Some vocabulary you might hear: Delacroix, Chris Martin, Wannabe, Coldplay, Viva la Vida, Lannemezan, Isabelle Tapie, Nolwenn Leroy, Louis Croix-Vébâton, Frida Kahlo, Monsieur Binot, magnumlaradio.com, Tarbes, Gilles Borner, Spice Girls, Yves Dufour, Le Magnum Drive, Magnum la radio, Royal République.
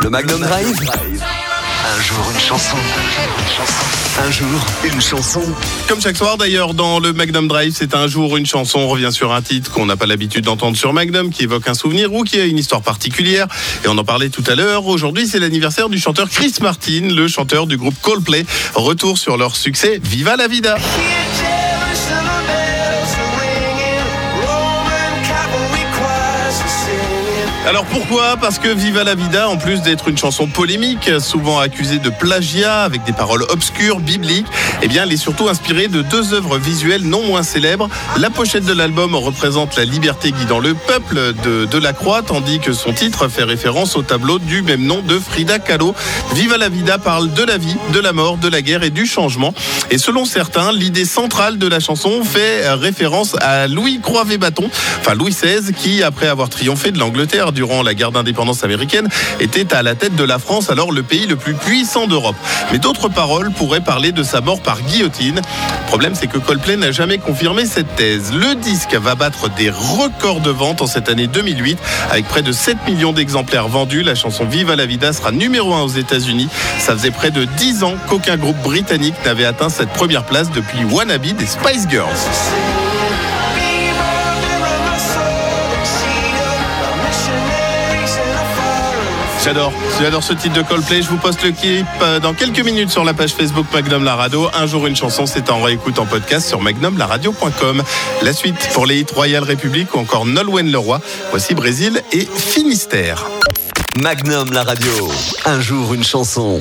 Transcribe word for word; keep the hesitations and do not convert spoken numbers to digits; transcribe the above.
Le Magnum Drive. Un jour, une chanson. Un jour, une chanson. Comme chaque soir d'ailleurs dans le Magnum Drive, c'est un jour, une chanson. On revient sur un titre qu'on n'a pas l'habitude d'entendre sur Magnum, qui évoque un souvenir ou qui a une histoire particulière. Et on en parlait tout à l'heure. Aujourd'hui, c'est l'anniversaire du chanteur Chris Martin, le chanteur du groupe Coldplay. Retour sur leur succès Viva la Vida. Alors pourquoi ? Parce que Viva la Vida, en plus d'être une chanson polémique, souvent accusée de plagiat, avec des paroles obscures, bibliques, eh bien, elle est surtout inspirée de deux œuvres visuelles non moins célèbres. La pochette de l'album représente la liberté guidant le peuple de Delacroix, tandis que son titre fait référence au tableau du même nom de Frida Kahlo. Viva la Vida parle de la vie, de la mort, de la guerre et du changement. Et selon certains, l'idée centrale de la chanson fait référence à Louis Croix-Vébâton, enfin Louis seize, qui, après avoir triomphé de l'Angleterre durant la guerre d'indépendance américaine, était à la tête de la France, alors le pays le plus puissant d'Europe. Mais d'autres paroles pourraient parler de sa mort par guillotine. Le problème, c'est que Coldplay n'a jamais confirmé cette thèse. Le disque va battre des records de vente en cette année deux mille huit. Avec près de sept millions d'exemplaires vendus, la chanson Viva la Vida sera numéro un aux États-Unis. Ça faisait près de dix ans qu'aucun groupe britannique n'avait atteint cette première place depuis Wannabe des Spice Girls. J'adore, j'adore ce titre de Coldplay. Je vous poste le clip dans quelques minutes sur la page Facebook Magnum la radio. Un jour, une chanson, c'est en réécoute en podcast sur magnum la radio point com. La suite pour les hits Royal République ou encore Nolwenn Leroy. Voici Brésil et Finistère. Magnum la radio. Un jour, une chanson.